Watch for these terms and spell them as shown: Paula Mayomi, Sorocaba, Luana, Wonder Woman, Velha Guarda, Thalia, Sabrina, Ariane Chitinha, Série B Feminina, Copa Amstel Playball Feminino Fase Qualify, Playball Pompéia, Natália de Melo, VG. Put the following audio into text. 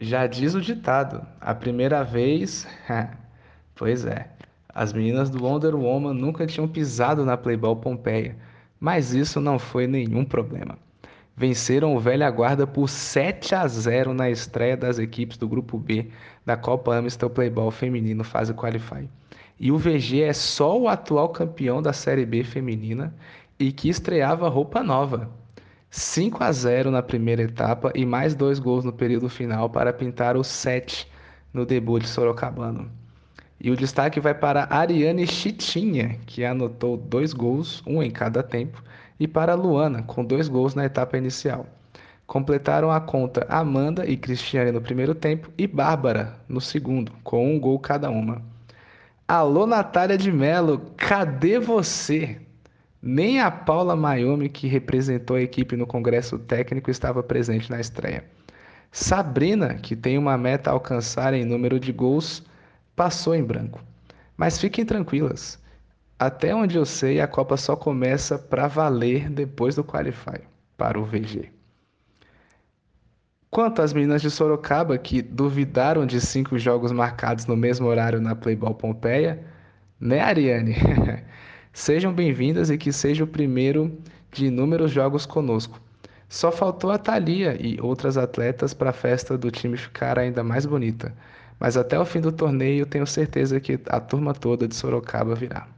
Já diz o ditado, a primeira vez... Pois é, as meninas do Wonder Woman nunca tinham pisado na Playball Pompeia, mas isso não foi nenhum problema. Venceram o Velha Guarda por 7-0 na estreia das equipes do Grupo B da Copa Amstel Playball Feminino Fase Qualify. E o VG é só o atual campeão da Série B Feminina e que estreava roupa nova. 5-0 na primeira etapa e mais 2 gols no período final para pintar o 7 no debut de sorocabano. E o destaque vai para Ariane Chitinha, que anotou 2 gols, um em cada tempo, e para Luana, com 2 gols na etapa inicial. Completaram a conta Amanda e Cristiane no primeiro tempo e Bárbara no segundo, com 1 gol cada uma. Alô, Natália de Melo, cadê você? Nem a Paula Mayomi, que representou a equipe no Congresso Técnico, estava presente na estreia. Sabrina, que tem uma meta a alcançar em número de gols, passou em branco. Mas fiquem tranquilas. Até onde eu sei, a Copa só começa para valer depois do Qualify, para o VG. Quanto às meninas de Sorocaba, que duvidaram de 5 jogos marcados no mesmo horário na Playball Pompeia, né, Ariane? Sejam bem-vindas e que seja o primeiro de inúmeros jogos conosco. Só faltou a Thalia e outras atletas para a festa do time ficar ainda mais bonita. Mas até o fim do torneio, tenho certeza que a turma toda de Sorocaba virá.